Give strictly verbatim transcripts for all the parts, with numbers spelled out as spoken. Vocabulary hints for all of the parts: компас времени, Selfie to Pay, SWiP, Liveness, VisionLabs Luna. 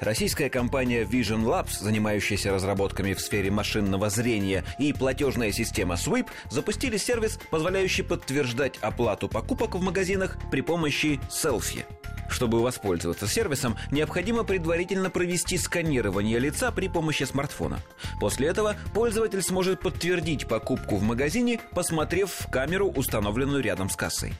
Российская компания VisionLabs, занимающаяся разработками в сфере машинного зрения, и платежная система SWiP запустили сервис, позволяющий подтверждать оплату покупок в магазинах при помощи селфи. Чтобы воспользоваться сервисом, необходимо предварительно провести сканирование лица при помощи смартфона. После этого пользователь сможет подтвердить покупку в магазине, посмотрев в камеру, установленную рядом с кассой.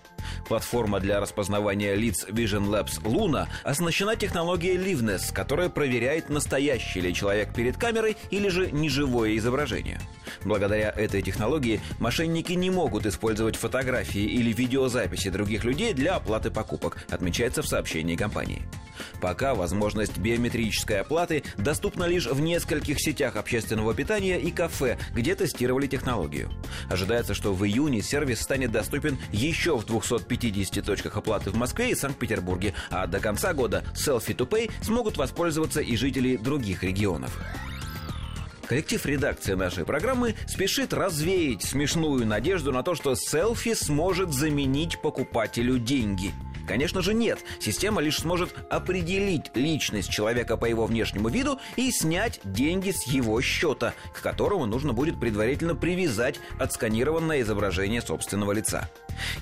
Платформа для распознавания лиц VisionLabs Luna оснащена технологией Liveness, которая проверяет, настоящий ли человек перед камерой или же неживое изображение. Благодаря этой технологии мошенники не могут использовать фотографии или видеозаписи других людей для оплаты покупок, отмечается в сообщении компании. Пока возможность биометрической оплаты доступна лишь в нескольких сетях общественного питания и кафе, где тестировали технологию. Ожидается, что в июне сервис станет доступен еще в двухстах пятидесяти точках оплаты в Москве и Санкт-Петербурге, а до конца года Selfie to Pay смогут воспользоваться и жители других регионов. Коллектив редакции нашей программы спешит развеять смешную надежду на то, что селфи сможет заменить покупателю деньги. Конечно же, нет. Система лишь сможет определить личность человека по его внешнему виду и снять деньги с его счета, к которому нужно будет предварительно привязать отсканированное изображение собственного лица.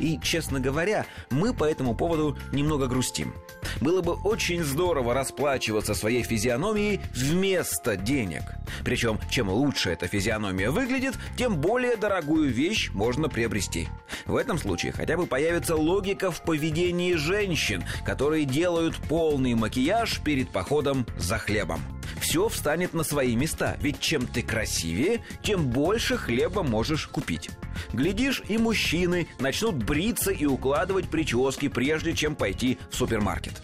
И, честно говоря, мы по этому поводу немного грустим. Было бы очень здорово расплачиваться своей физиономией вместо денег. Причем, чем лучше эта физиономия выглядит, тем более дорогую вещь можно приобрести. В этом случае хотя бы появится логика в поведении женщин, которые делают полный макияж перед походом за хлебом. Все встанет на свои места, ведь чем ты красивее, тем больше хлеба можешь купить. Глядишь, и мужчины начнут бриться и укладывать прически, прежде чем пойти в супермаркет.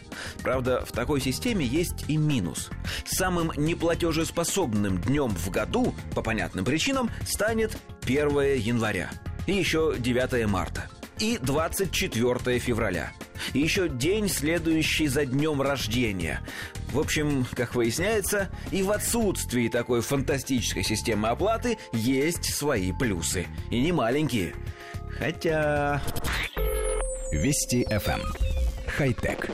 Правда, в такой системе есть и минус. Самым неплатежеспособным днем в году, по понятным причинам, станет первое января, и еще девятое марта, и двадцать четвёртое февраля, и еще день, следующий за днем рождения. В общем, как выясняется, и в отсутствии такой фантастической системы оплаты есть свои плюсы. И не маленькие. Хотя... Вести эф эм. Хай-тек.